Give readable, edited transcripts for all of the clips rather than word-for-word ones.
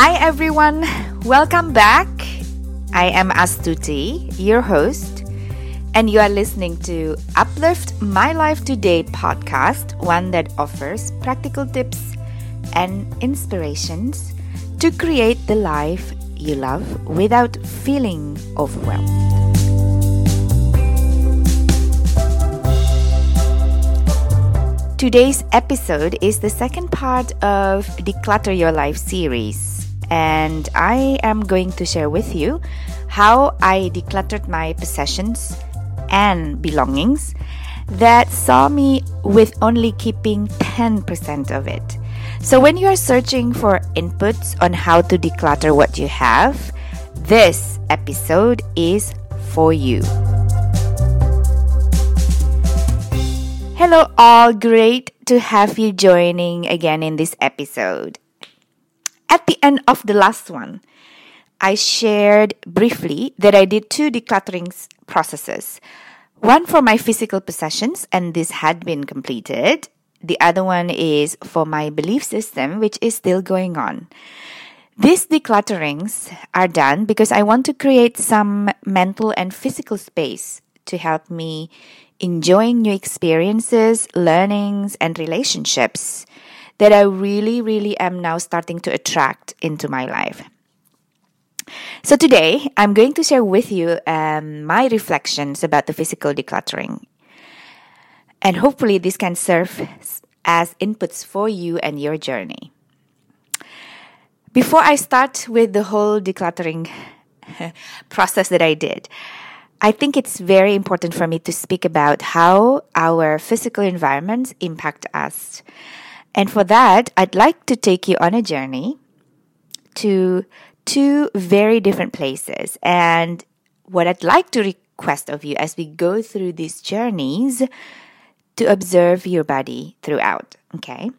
Hi everyone, welcome back. I am Astuti, your host, and you are listening to Uplift My Life Today podcast, one that offers practical tips and inspirations to create the life you love without feeling overwhelmed. Today's episode is the second part of Declutter Your Life series. And I am going to share with you how I decluttered my possessions and belongings that saw me with only keeping 10% of it. So when you are searching for inputs on how to declutter what you have, this episode is for you. Hello all, great to have you joining again in this episode. At the end of the last one, I shared briefly that I did two decluttering processes. One for my physical possessions, and this had been completed. The other one is for my belief system, which is still going on. These declutterings are done because I want to create some mental and physical space to help me enjoying new experiences, learnings, and relationships that I really am now starting to attract into my life. So today, I'm going to share with you my reflections about the physical decluttering. And hopefully this can serve as inputs for you and your journey. Before I start with the whole decluttering process that I did, I think it's very important for me to speak about how our physical environments impact us. And for that, I'd like to take you on a journey to two very different places. And what I'd like to request of you as we go through these journeys, to observe your body throughout, okay?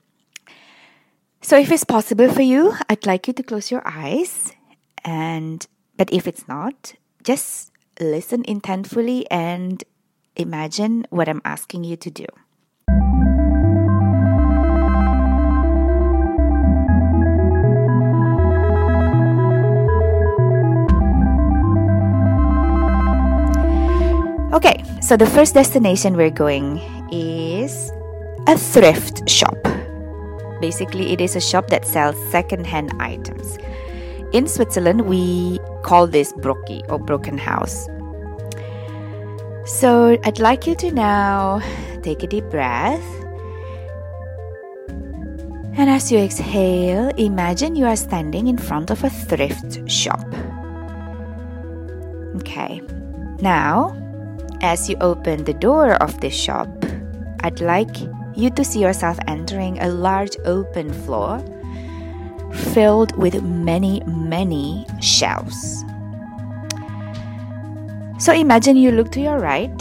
So if it's possible for you, I'd like you to close your eyes. But if it's not, just listen intentfully and imagine what I'm asking you to do. Okay, so the first destination we're going is a thrift shop. Basically, it is a shop that sells second-hand items. In Switzerland, we call this Brocki or Broken House. So I'd like you to now take a deep breath. And as you exhale, imagine you are standing in front of a thrift shop. Okay, now, as you open the door of this shop, I'd like you to see yourself entering a large open floor filled with many shelves. So imagine you look to your right.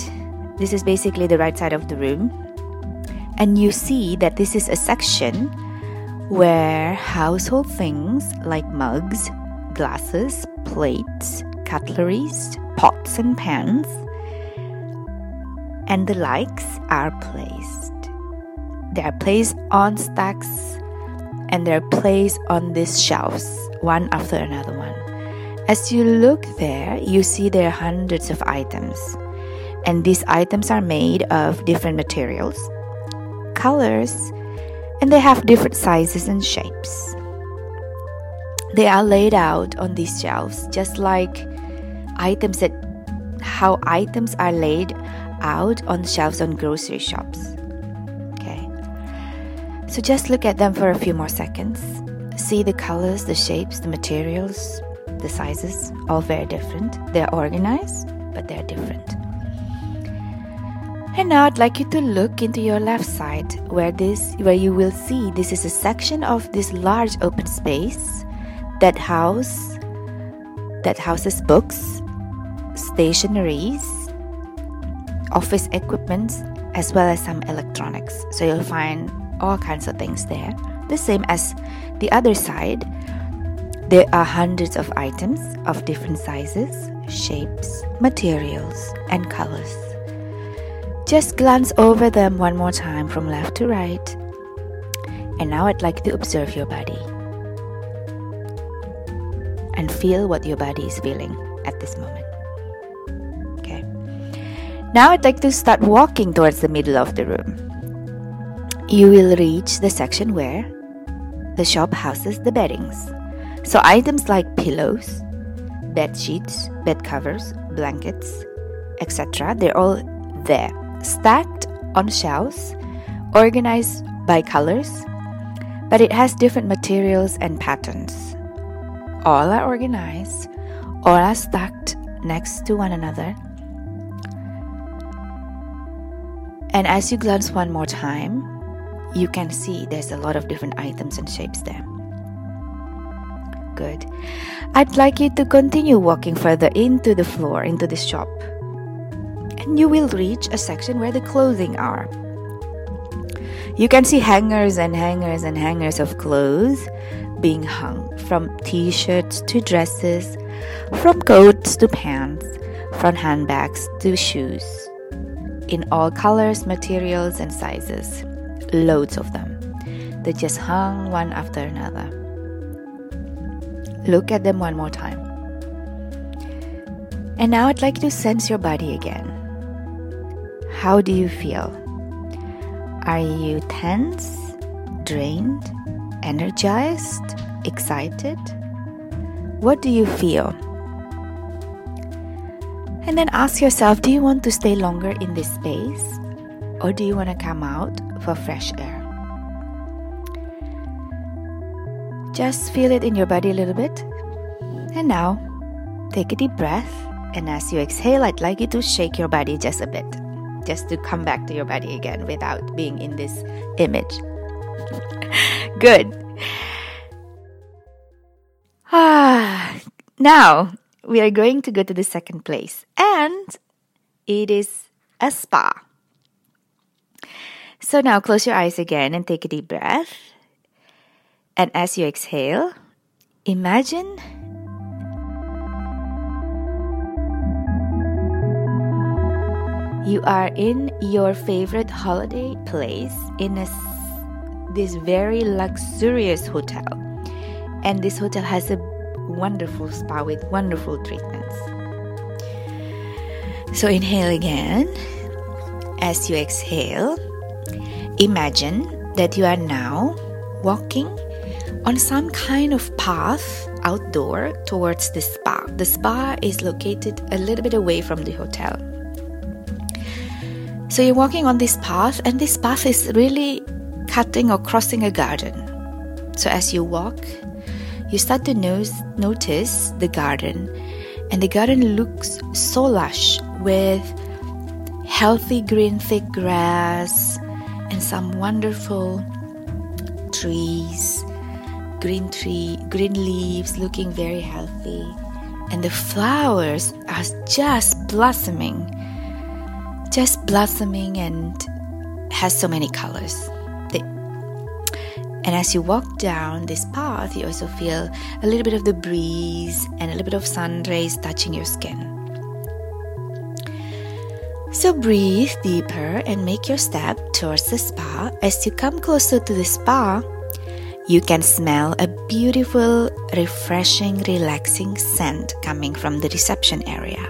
This is basically the right side of the room. And you see that this is a section where household things like mugs, glasses, plates, cutleries, pots and pans, and the likes are placed. They are placed on stacks and they are placed on these shelves, one after another one. As you look there, you see there are hundreds of items. And these items are made of different materials, colors, and they have different sizes and shapes. They are laid out on these shelves, just like how items are laid out on shelves on grocery shops. Okay, so just look at them for a few more seconds. See the colors, the shapes, the materials, the sizes, all very different. They're organized, but they're different. And now I'd like you to look into your left side, where you will see this is a section of this large open space that houses books, stationeries, office equipments, as well as some electronics. So you'll find all kinds of things there. The same as the other side, there are hundreds of items of different sizes, shapes, materials, and colors. Just glance over them one more time from left to right. And now I'd like to observe your body. and feel what your body is feeling at this moment. Okay. Now I'd like to start walking towards the middle of the room. You will reach the section where the shop houses the beddings. So items like pillows, bed sheets, bed covers, blankets, etc. They're all there, stacked on shelves, organized by colors, but it has different materials and patterns. All are organized, all are stacked next to one another. And as you glance one more time, you can see there's a lot of different items and shapes there. Good. I'd like you to continue walking further into the floor, into the shop. And you will reach a section where the clothing are. You can see hangers and hangers and hangers of clothes being hung, from t-shirts to dresses, from coats to pants, from handbags to shoes, in all colors, materials, and sizes. Loads of them. They just hung one after another. Look at them one more time. And now I'd like you to sense your body again. How do you feel? Are you tense, drained, energized, excited? What do you feel? And then ask yourself, do you want to stay longer in this space? Or do you want to come out for fresh air? Just feel it in your body a little bit. And now, take a deep breath. And as you exhale, I'd like you to shake your body just a bit. Just to come back to your body again without being in this image. Good. Now, we are going to go to the second place. And it is a spa. So now close your eyes again and take a deep breath. And as you exhale, imagine you are in your favorite holiday place in this very luxurious hotel. And this hotel has a wonderful spa with wonderful treatments. So inhale again. As you exhale, imagine that you are now walking on some kind of path outdoor towards the spa. The spa is located a little bit away from the hotel. So you're walking on this path, and this path is really cutting or crossing a garden. So as you walk, you start to notice the garden, and the garden looks so lush with healthy green thick grass and some wonderful trees, green leaves looking very healthy, and the flowers are just blossoming. Just blossoming and has so many colors. And as you walk down this path, you also feel a little bit of the breeze and a little bit of sun rays touching your skin. So breathe deeper and make your step towards the spa. As you come closer to the spa, you can smell a beautiful, refreshing, relaxing scent coming from the reception area.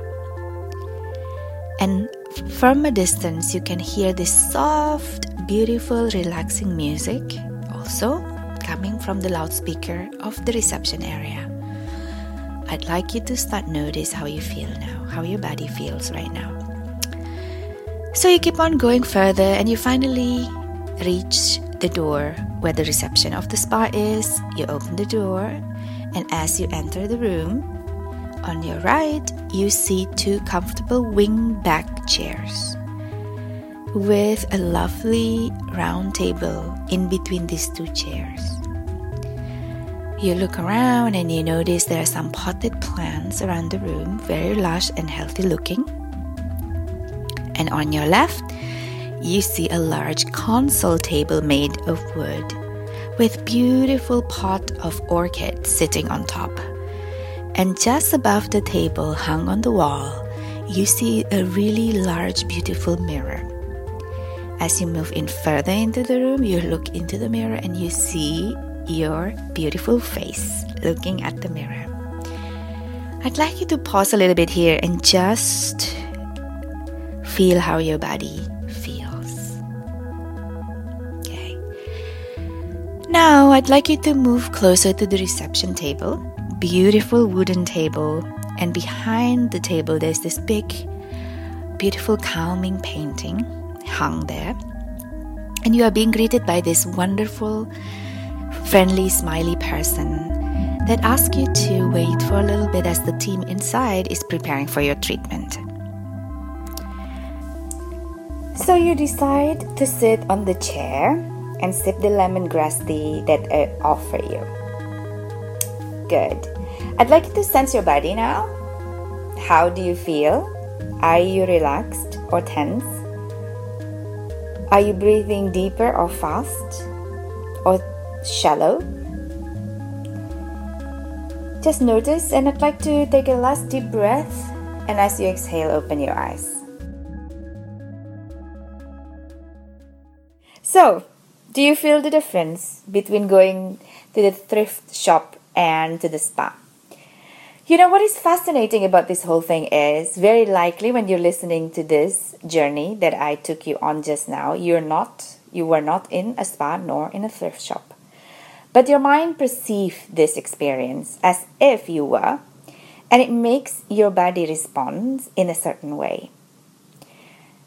And from a distance, you can hear this soft, beautiful, relaxing music also coming from the loudspeaker of the reception area. I'd like you to start notice how you feel now, how your body feels right now. So you keep on going further and you finally reach the door where the reception of the spa is. You open the door, and as you enter the room, on your right, you see two comfortable wing-back chairs with a lovely round table in between these two chairs. You look around and you notice there are some potted plants around the room, very lush and healthy looking. And on your left, you see a large console table made of wood with beautiful pot of orchids sitting on top. And just above the table, hung on the wall, you see a really large, beautiful mirror. As you move in further into the room, you look into the mirror and you see your beautiful face looking at the mirror. I'd like you to pause a little bit here and just feel how your body feels. Okay. Now, I'd like you to move closer to the reception table. Beautiful wooden table. And behind the table, there's this big, beautiful, calming painting hung there. And you are being greeted by this wonderful, friendly, smiley person that asks you to wait for a little bit as the team inside is preparing for your treatment. So you decide to sit on the chair and sip the lemongrass tea that I offer you. Good. I'd like you to sense your body now. How do you feel? Are you relaxed or tense? Are you breathing deeper or fast or shallow? Just notice, and I'd like to take a last deep breath, and as you exhale, open your eyes. So, do you feel the difference between going to the thrift shop and to the spa? You know, what is fascinating about this whole thing is, very likely when you're listening to this journey that I took you on just now, you were not in a spa nor in a thrift shop. But your mind perceives this experience as if you were, and it makes your body respond in a certain way.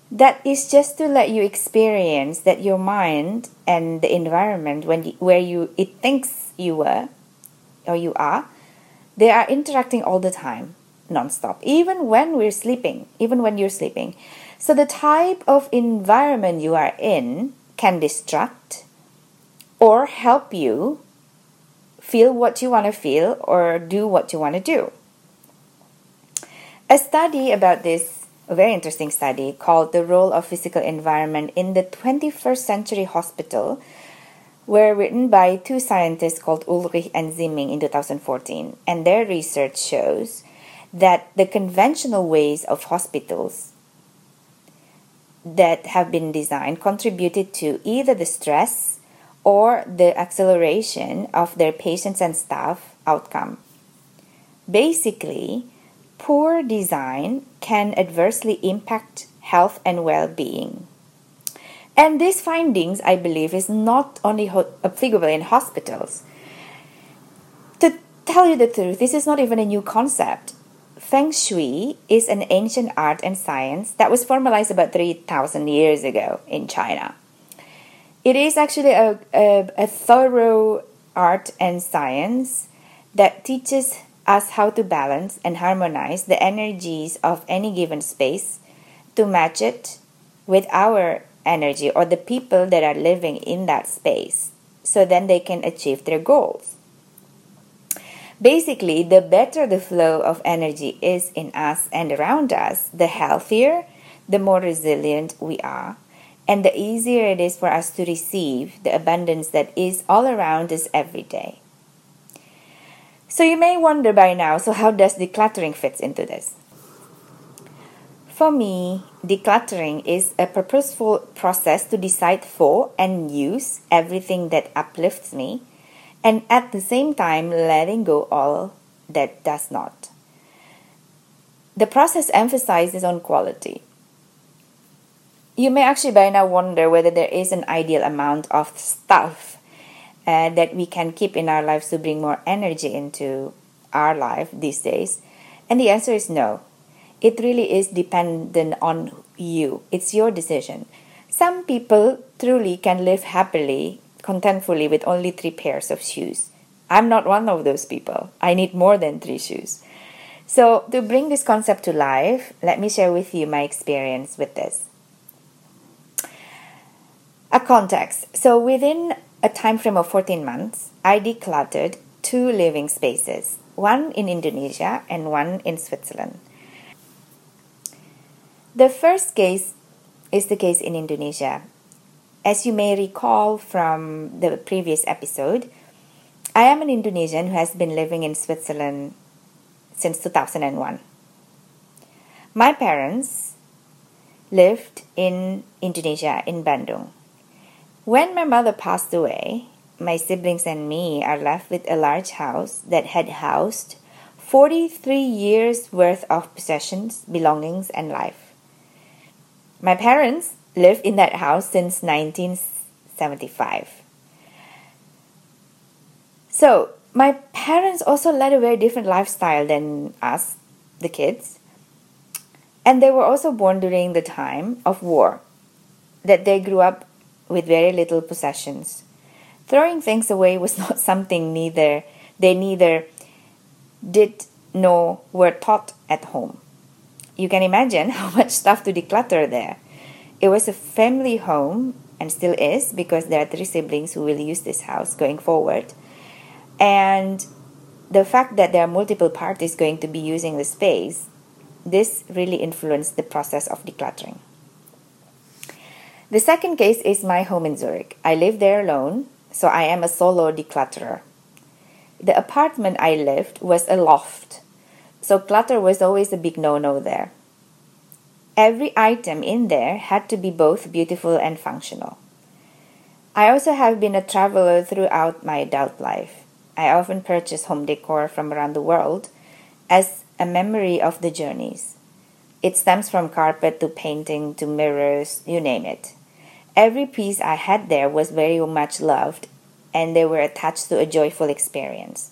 That is just to let you experience that your mind and the environment where it thinks you were or you are, they are interacting all the time, non-stop, even when you're sleeping. So the type of environment you are in can distract or help you feel what you want to feel or do what you want to do. A study about this, a very interesting study, called The Role of Physical Environment in the 21st Century Hospital, were written by two scientists called Ulrich and Zimring in 2014. And their research shows that the conventional ways of hospitals that have been designed contributed to either the stress or the acceleration of their patients and staff outcome. Basically, poor design can adversely impact health and well-being. And these findings, I believe, is not only applicable in hospitals. To tell you the truth, this is not even a new concept. Feng Shui is an ancient art and science that was formalized about 3,000 years ago in China. It is actually a thorough art and science that teaches us how to balance and harmonize the energies of any given space to match it with our energy or the people that are living in that space, so then they can achieve their goals. Basically, the better the flow of energy is in us and around us, the healthier, the more resilient we are, and the easier it is for us to receive the abundance that is all around us every day. So you may wonder by now, so how does decluttering fit into this? For me, decluttering is a purposeful process to decide for and use everything that uplifts me, and at the same time letting go all that does not. The process emphasizes on quality. You may actually by now wonder whether there is an ideal amount of stuff that we can keep in our lives to bring more energy into our life these days. And the answer is no. It really is dependent on you. It's your decision. Some people truly can live happily, contentfully with only 3 pairs of shoes. I'm not one of those people. I need more than 3 shoes. So to bring this concept to life, let me share with you my experience with this. A context. So within a time frame of 14 months, I decluttered 2 living spaces, one in Indonesia and one in Switzerland. The first case is the case in Indonesia. As you may recall from the previous episode, I am an Indonesian who has been living in Switzerland since 2001. My parents lived in Indonesia, in Bandung. When my mother passed away, my siblings and me are left with a large house that had housed 43 years worth of possessions, belongings, and life. My parents lived in that house since 1975. So, my parents also led a very different lifestyle than us, the kids. And they were also born during the time of war, that they grew up with very little possessions. Throwing things away was not something they did nor were taught at home. You can imagine how much stuff to declutter there. It was a family home, and still is, because there are 3 siblings who will use this house going forward. And the fact that there are multiple parties going to be using the space, this really influenced the process of decluttering. The second case is my home in Zurich. I live there alone, so I am a solo declutterer. The apartment I lived was a loft, so clutter was always a big no-no there. Every item in there had to be both beautiful and functional. I also have been a traveler throughout my adult life. I often purchase home decor from around the world as a memory of the journeys. It stems from carpet to painting to mirrors, you name it. Every piece I had there was very much loved, and they were attached to a joyful experience.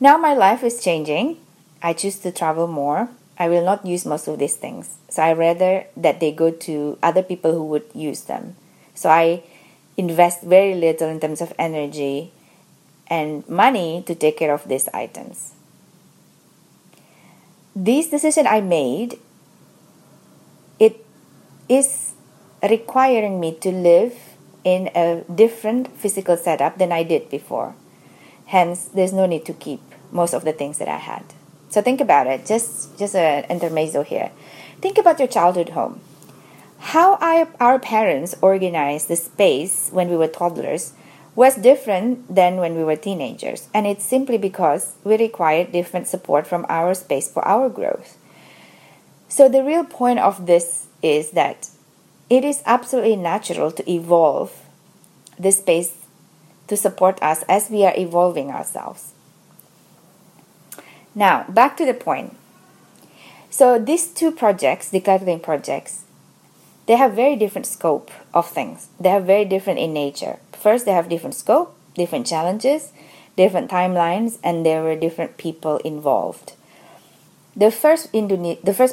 Now my life is changing. I choose to travel more. I will not use most of these things. So I rather that they go to other people who would use them. So I invest very little in terms of energy and money to take care of these items. This decision I made, it is requiring me to live in a different physical setup than I did before. Hence, there's no need to keep most of the things that I had. So think about it, just an intermezzo here. Think about your childhood home. How our parents organized the space when we were toddlers was different than when we were teenagers. And it's simply because we required different support from our space for our growth. So the real point of this is that it is absolutely natural to evolve the space to support us as we are evolving ourselves. Now, back to the point. So these 2 projects, decluttering projects, they have very different scope of things. They are very different in nature. First, they have different scope, different challenges, different timelines, and there were different people involved. The first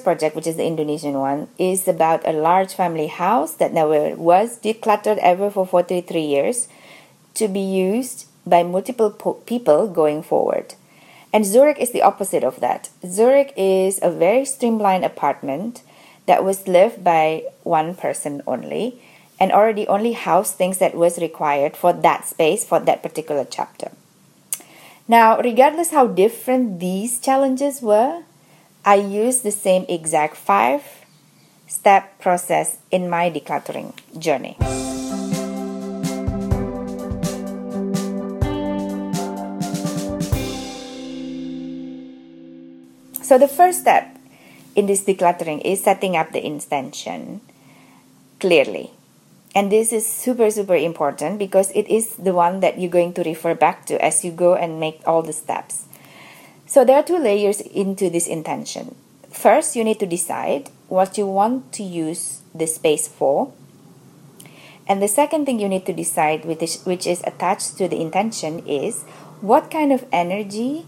project, which is the Indonesian one, is about a large family house that never was decluttered ever for 43 years to be used by multiple people going forward. And Zurich is the opposite of that. Zurich is a very streamlined apartment that was lived by one person only and already only housed things that was required for that space, for that particular chapter. Now, regardless how different these challenges were, I used the same exact 5-step process in my decluttering journey. So the first step in this decluttering is setting up the intention clearly. And this is super, super important because it is the one that you're going to refer back to as you go and make all the steps. So there are 2 layers into this intention. First, you need to decide what you want to use the space for. And the second thing you need to decide, which is attached to the intention, is what kind of energy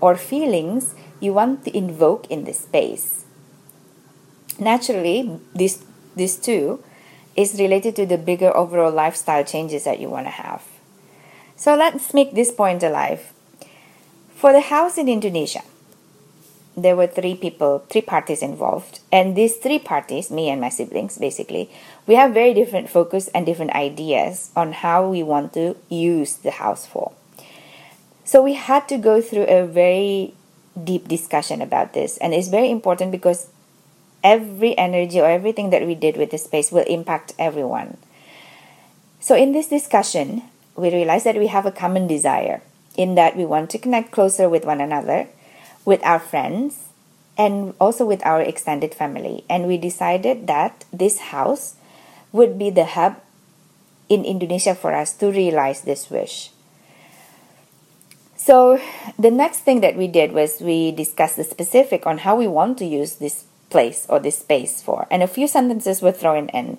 or feelings you want to invoke in the space. Naturally, this too is related to the bigger overall lifestyle changes that you want to have. So let's make this point alive. For the house in Indonesia, there were 3 parties involved. And these 3 parties, me and my siblings basically, we have very different focus and different ideas on how we want to use the house for. So we had to go through a very deep discussion about this, and it's very important because every energy or everything that we did with the space will impact everyone. So in this discussion, we realized that we have a common desire in that we want to connect closer with one another, with our friends, and also with our extended family. And we decided that this house would be the hub in Indonesia for us to realize this wish. So the next thing that we did was we discussed the specific on how we want to use this place or this space for. And a few sentences were thrown in.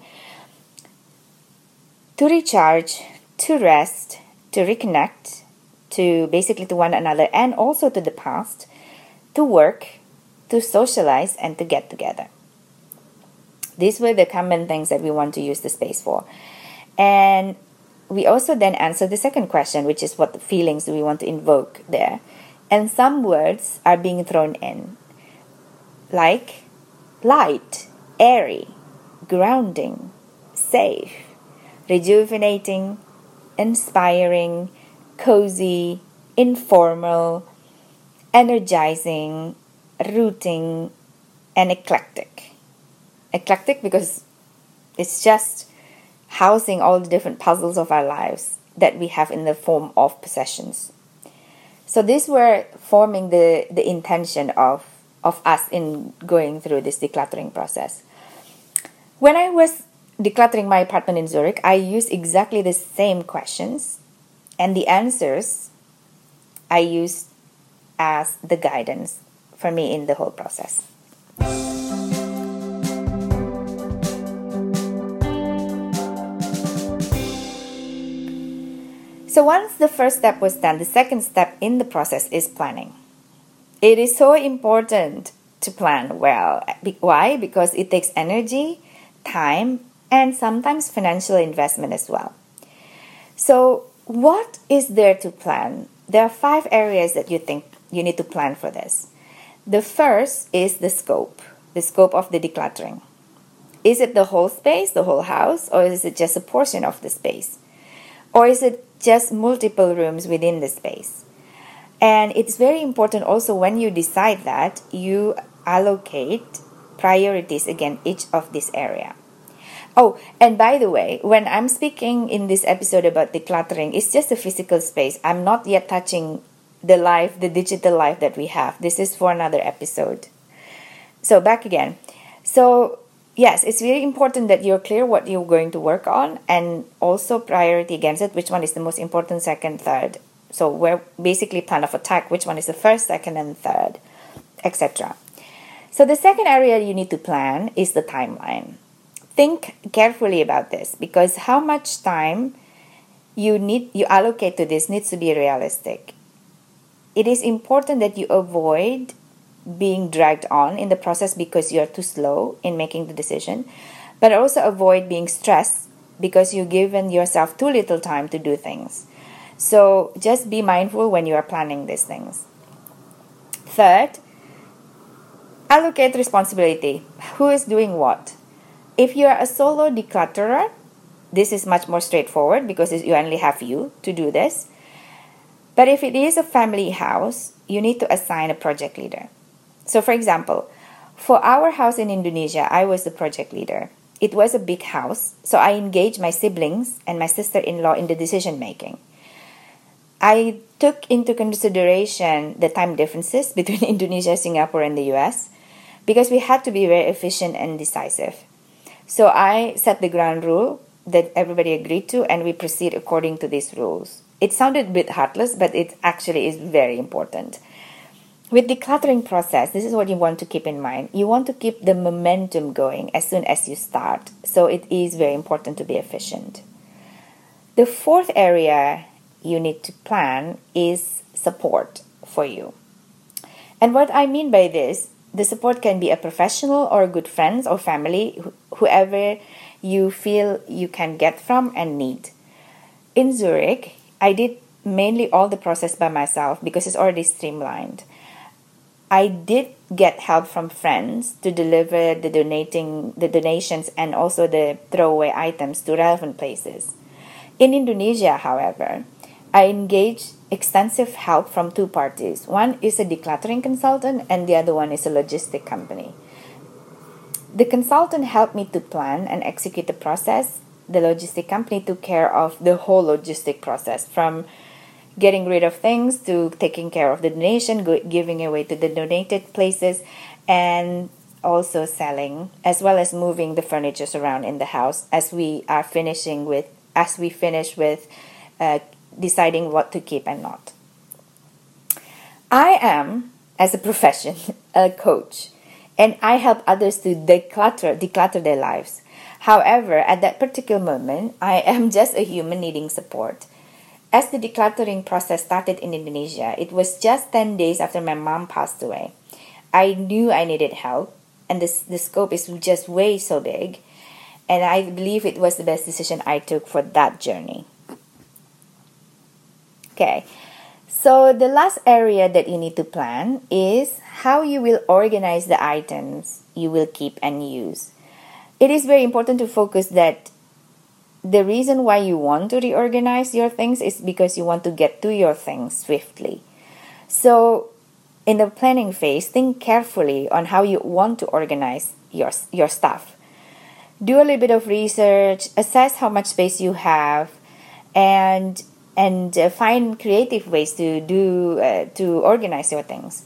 To recharge, to rest, to reconnect, to basically to one another and also to the past, to work, to socialize, and to get together. These were the common things that we want to use the space for. And we also then answered the second question, which is what feelings do we want to invoke there. And some words are being thrown in, like light, airy, grounding, safe, rejuvenating, inspiring, cozy, informal, energizing, rooting, and eclectic. Eclectic because it's just housing all the different puzzles of our lives that we have in the form of possessions. So these were forming the intention of us in going through this decluttering process. When I was decluttering my apartment in Zurich, I used exactly the same questions, and the answers I used as the guidance for me in the whole process. So once the first step was done, the second step in the process is planning. It is so important to plan well. Why? Because it takes energy, time, and sometimes financial investment as well. So what is there to plan? There are 5 areas that you think you need to plan for this. The first is the scope of the decluttering. Is it the whole space, the whole house, or is it just a portion of the space? Or is it just multiple rooms within the space? And it's very important also when you decide that, you allocate priorities against each of this area. Oh, and by the way, when I'm speaking in this episode about decluttering, it's just a physical space. I'm not yet touching the digital life that we have. This is for another episode. So back again. So yes, it's very important that you're clear what you're going to work on and also priority against it, which one is the most important, second, third. So we're basically plan of attack, which one is the first, second, and third, etc. So the second area you need to plan is the timeline. Think carefully about this because how much time you allocate to this needs to be realistic. It is important that you avoid being dragged on in the process because you are too slow in making the decision, but also avoid being stressed because you've given yourself too little time to do things. So just be mindful when you are planning these things. Third, allocate responsibility. Who is doing what? If you are a solo declutterer, this is much more straightforward because you only have you to do this. But if it is a family house, you need to assign a project leader. So for example, for our house in Indonesia, I was the project leader. It was a big house, so I engaged my siblings and my sister-in-law in the decision-making. I took into consideration the time differences between Indonesia, Singapore, and the US because we had to be very efficient and decisive. So I set the ground rule that everybody agreed to, and we proceed according to these rules. It sounded a bit heartless, but it actually is very important. With decluttering process, this is what you want to keep in mind. You want to keep the momentum going as soon as you start. So it is very important to be efficient. The fourth area you need to plan is support for you. And what I mean by this, the support can be a professional or good friends or family, whoever you feel you can get from and need. In Zurich, I did mainly all the process by myself because it's already streamlined. I did get help from friends to deliver the donations and also the throwaway items to relevant places. In Indonesia, however, I engaged extensive help from 2 parties. One is a decluttering consultant and the other one is a logistic company. The consultant helped me to plan and execute the process. The logistic company took care of the whole logistic process, from getting rid of things to taking care of the donation, giving away to the donated places, and also selling, as well as moving the furniture around in the house as we finish with deciding what to keep and not. I am, as a profession, a coach, and I help others to declutter their lives. However, at that particular moment, I am just a human needing support. As the decluttering process started in Indonesia, it was just 10 days after my mom passed away. I knew I needed help, and the scope is just way so big, and I believe it was the best decision I took for that journey. Okay, so the last area that you need to plan is how you will organize the items you will keep and use. It is very important to focus that the reason why you want to reorganize your things is because you want to get to your things swiftly. So in the planning phase, think carefully on how you want to organize your stuff. Do a little bit of research, assess how much space you have, and find creative ways to organize your things.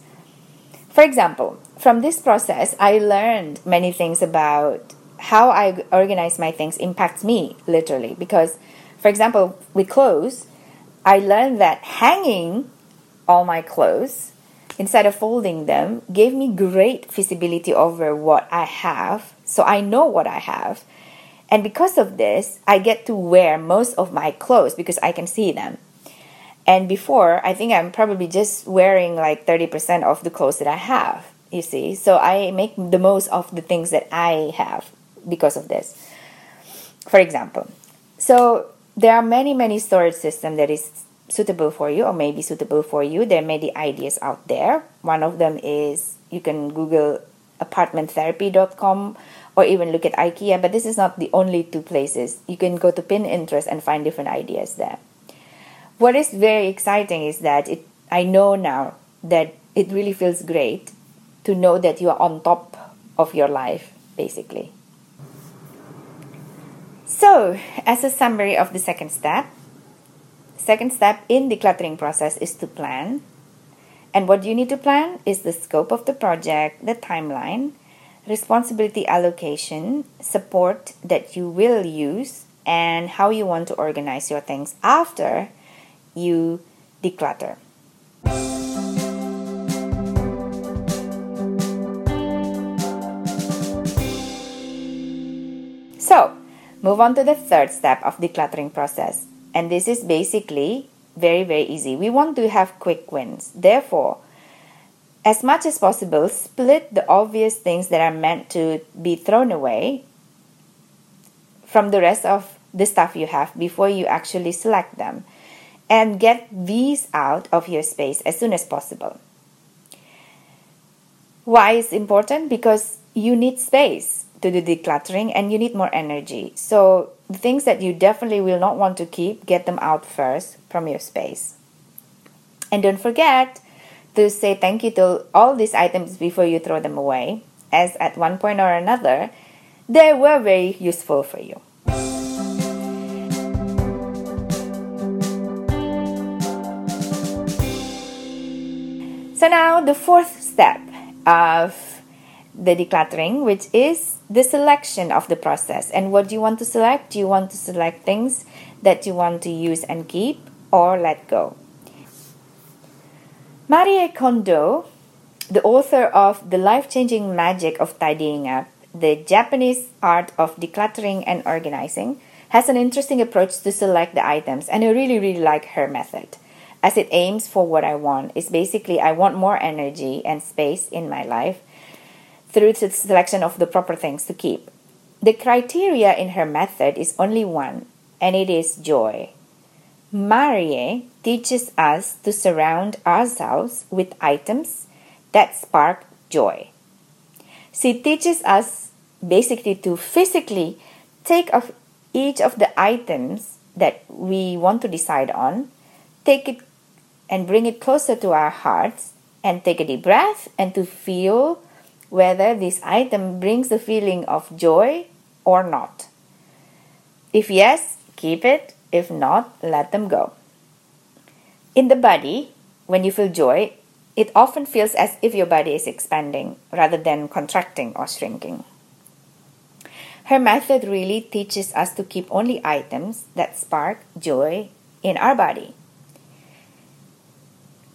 For example, from this process, I learned many things about how I organize my things impacts me, literally. Because, for example, with clothes, I learned that hanging all my clothes instead of folding them gave me great visibility over what I have. So I know what I have. And because of this, I get to wear most of my clothes because I can see them. And before, I think I'm probably just wearing like 30% of the clothes that I have, you see. So I make the most of the things that I have because of this, for example. So there are many, many storage systems that is suitable for you or may be suitable for you. There are many ideas out there. One of them is you can Google apartmenttherapy.com or even look at IKEA, but this is not the only two places. You can go to Pinterest and find different ideas there. What is very exciting is that I know now that it really feels great to know that you are on top of your life, basically. So, as a summary of the second step in the decluttering process is to plan. And what you need to plan is the scope of the project, the timeline, responsibility allocation, support that you will use, and how you want to organize your things after you declutter. So, move on to the third step of the decluttering process. And this is basically very, very easy. We want to have quick wins. Therefore, as much as possible, split the obvious things that are meant to be thrown away from the rest of the stuff you have before you actually select them. And get these out of your space as soon as possible. Why is important? Because you need space to do decluttering and you need more energy. So the things that you definitely will not want to keep, get them out first from your space. And don't forget to say thank you to all these items before you throw them away, as at one point or another, they were very useful for you. So now the fourth step of the decluttering, which is the selection of the process. And what do you want to select? Do you want to select things that you want to use and keep or let go? Marie Kondo, the author of The Life-Changing Magic of Tidying Up, the Japanese art of decluttering and organizing, has an interesting approach to select the items, and I really, really like her method, as it aims for what I want. It's basically I want more energy and space in my life, through the selection of the proper things to keep. The criteria in her method is only one, and it is joy. Marie teaches us to surround ourselves with items that spark joy. She teaches us basically to physically take off each of the items that we want to decide on, take it and bring it closer to our hearts, and take a deep breath and to feel whether this item brings the feeling of joy or not. If yes, keep it. If not, let them go. In the body, when you feel joy, it often feels as if your body is expanding rather than contracting or shrinking. Her method really teaches us to keep only items that spark joy in our body.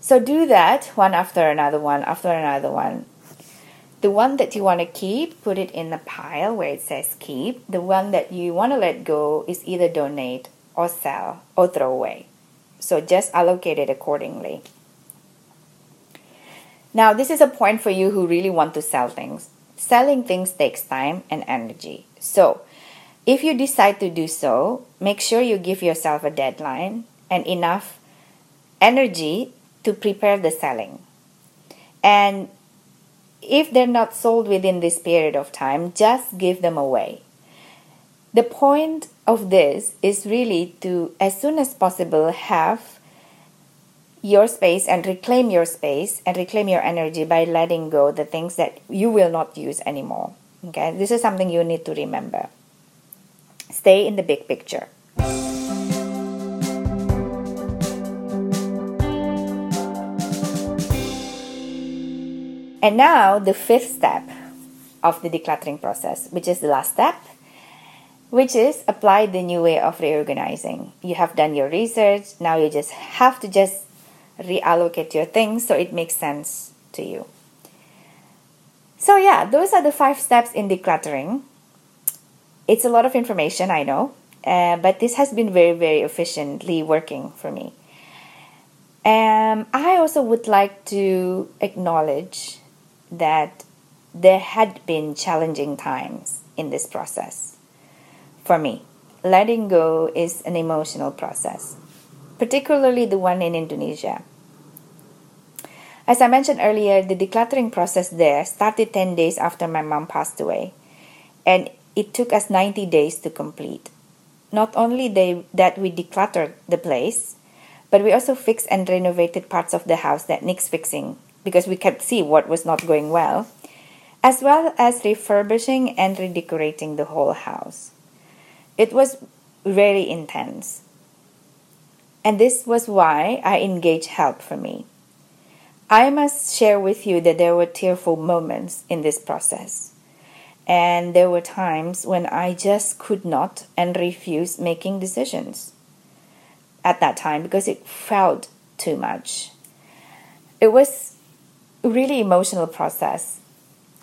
So do that one after another one after another one. The one that you want to keep, put it in a pile where it says keep. The one that you want to let go is either donate or sell or throw away. So just allocate it accordingly. Now this is a point for you who really want to sell things. Selling things takes time and energy. So if you decide to do so, make sure you give yourself a deadline and enough energy to prepare the selling. And if they're not sold within this period of time, just give them away. The point of this is really to, as soon as possible, have your space and reclaim your space and reclaim your energy by letting go the things that you will not use anymore. Okay, this is something you need to remember. Stay in the big picture. And now the fifth step of the decluttering process, which is the last step, which is apply the new way of reorganizing. You have done your research. Now you just have to just reallocate your things so it makes sense to you. So yeah, those are the 5 steps in decluttering. It's a lot of information, I know, but this has been very, very efficiently working for me. I also would like to acknowledge that there had been challenging times in this process. For me, letting go is an emotional process, particularly the one in Indonesia. As I mentioned earlier, the decluttering process there started 10 days after my mom passed away, and it took us 90 days to complete. Not only that we decluttered the place, but we also fixed and renovated parts of the house that needs fixing because we could see what was not going well as refurbishing and redecorating the whole house. It was really intense. And this was why I engaged help for me. I must share with you that there were tearful moments in this process. And there were times when I just could not and refused making decisions at that time because it felt too much. It was a really emotional process,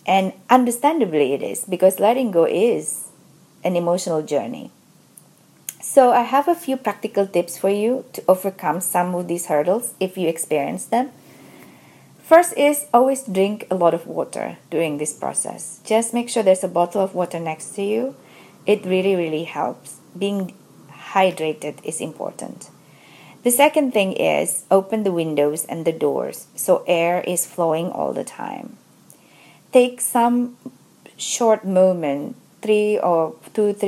and understandably it is, because letting go is an emotional journey. So I have a few practical tips for you to overcome some of these hurdles if you experience them. First is always drink a lot of water during this process. Just make sure there's a bottle of water next to you. It really, really helps. Being hydrated is important. The second thing is open the windows and the doors so air is flowing all the time. Take some short moment, 3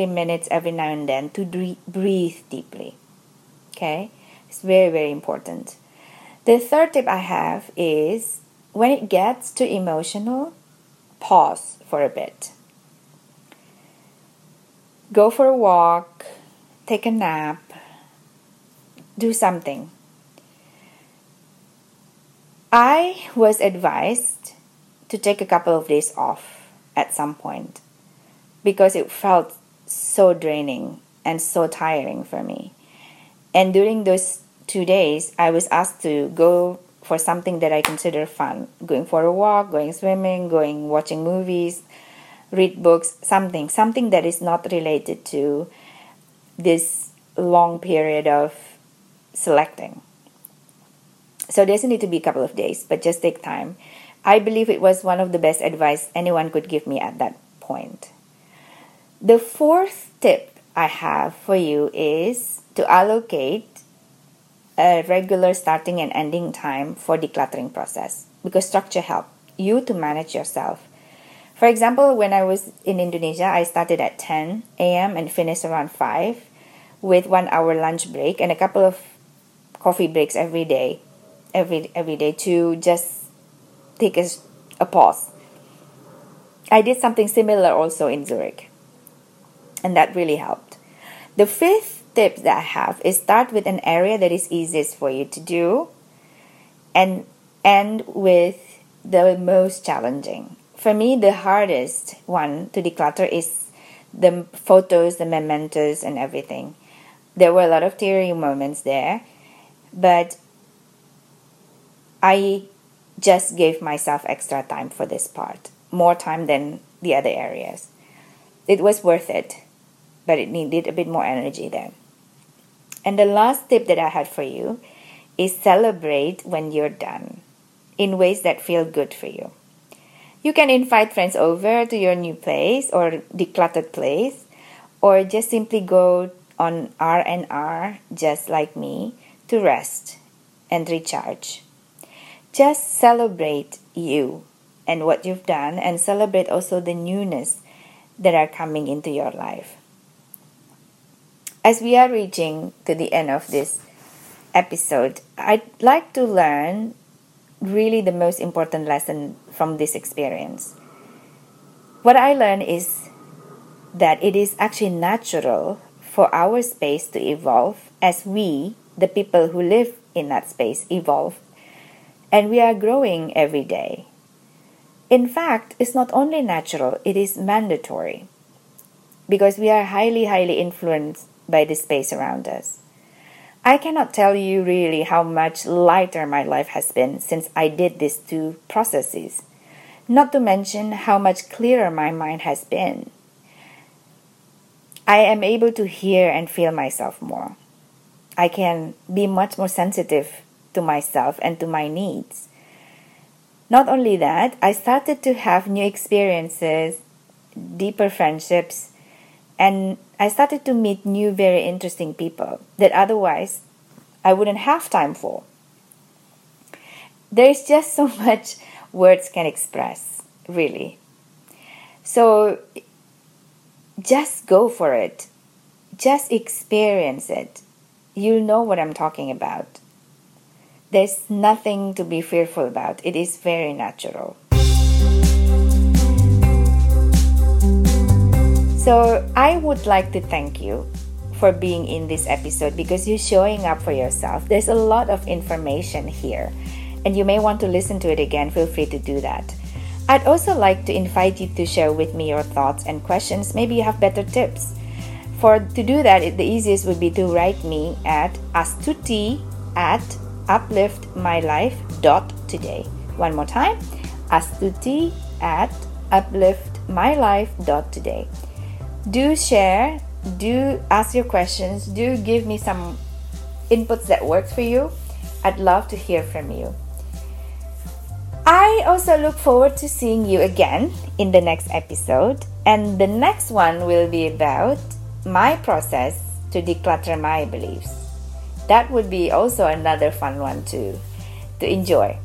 minutes every now and then, to breathe deeply. Okay? It's very, very important. The third tip I have is when it gets too emotional, pause for a bit. Go for a walk, take a nap, do something. I was advised to take a couple of days off at some point because it felt so draining and so tiring for me. And during those 2 days, I was asked to go for something that I consider fun. Going for a walk, going swimming, going watching movies, read books, something that is not related to this long period of selecting. So it doesn't need to be a couple of days, but just take time. I believe it was one of the best advice anyone could give me at that point. The fourth tip I have for you is to allocate a regular starting and ending time for decluttering process, because structure helps you to manage yourself. For example, when I was in Indonesia, I started at 10 a.m. and finished around 5 with 1 hour lunch break and a couple of coffee breaks every day to just take a pause. I did something similar also in Zurich, and that really helped. The fifth tips that I have is start with an area that is easiest for you to do and end with the most challenging. For me, the hardest one to declutter is the photos, the mementos, and everything. There were a lot of teary moments there, but I just gave myself extra time for this part, more time than the other areas. It was worth it, but it needed a bit more energy then. And the last tip that I had for you is celebrate when you're done in ways that feel good for you. You can invite friends over to your new place or decluttered place, or just simply go on R&R, just like me, to rest and recharge. Just celebrate you and what you've done, and celebrate also the newness that are coming into your life. As we are reaching to the end of this episode, I'd like to learn really the most important lesson from this experience. What I learned is that it is actually natural for our space to evolve as we, the people who live in that space, evolve. And we are growing every day. In fact, it's not only natural, it is mandatory. Because we are highly, highly influenced by the space around us. I cannot tell you really how much lighter my life has been since I did these two processes, not to mention how much clearer my mind has been. I am able to hear and feel myself more. I can be much more sensitive to myself and to my needs. Not only that, I started to have new experiences, deeper friendships, and I started to meet new, very interesting people that otherwise I wouldn't have time for. There is just so much words can express, really. So just go for it. Just experience it. You'll know what I'm talking about. There's nothing to be fearful about. It is very natural. So I would like to thank you for being in this episode because you're showing up for yourself. There's a lot of information here and you may want to listen to it again. Feel free to do that. I'd also like to invite you to share with me your thoughts and questions. Maybe you have better tips. To do that, the easiest would be to write me at astuti@upliftmylife.today. One more time, astuti@upliftmylife.today. Do share, do ask your questions, do give me some inputs that works for you. I'd love to hear from you. I also look forward to seeing you again in the next episode. And the next one will be about my process to declutter my beliefs. That would be also another fun one to enjoy.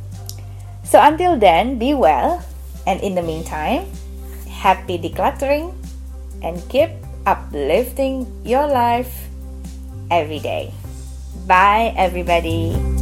So until then, be well. And in the meantime, happy decluttering. And keep uplifting your life every day. Bye, everybody.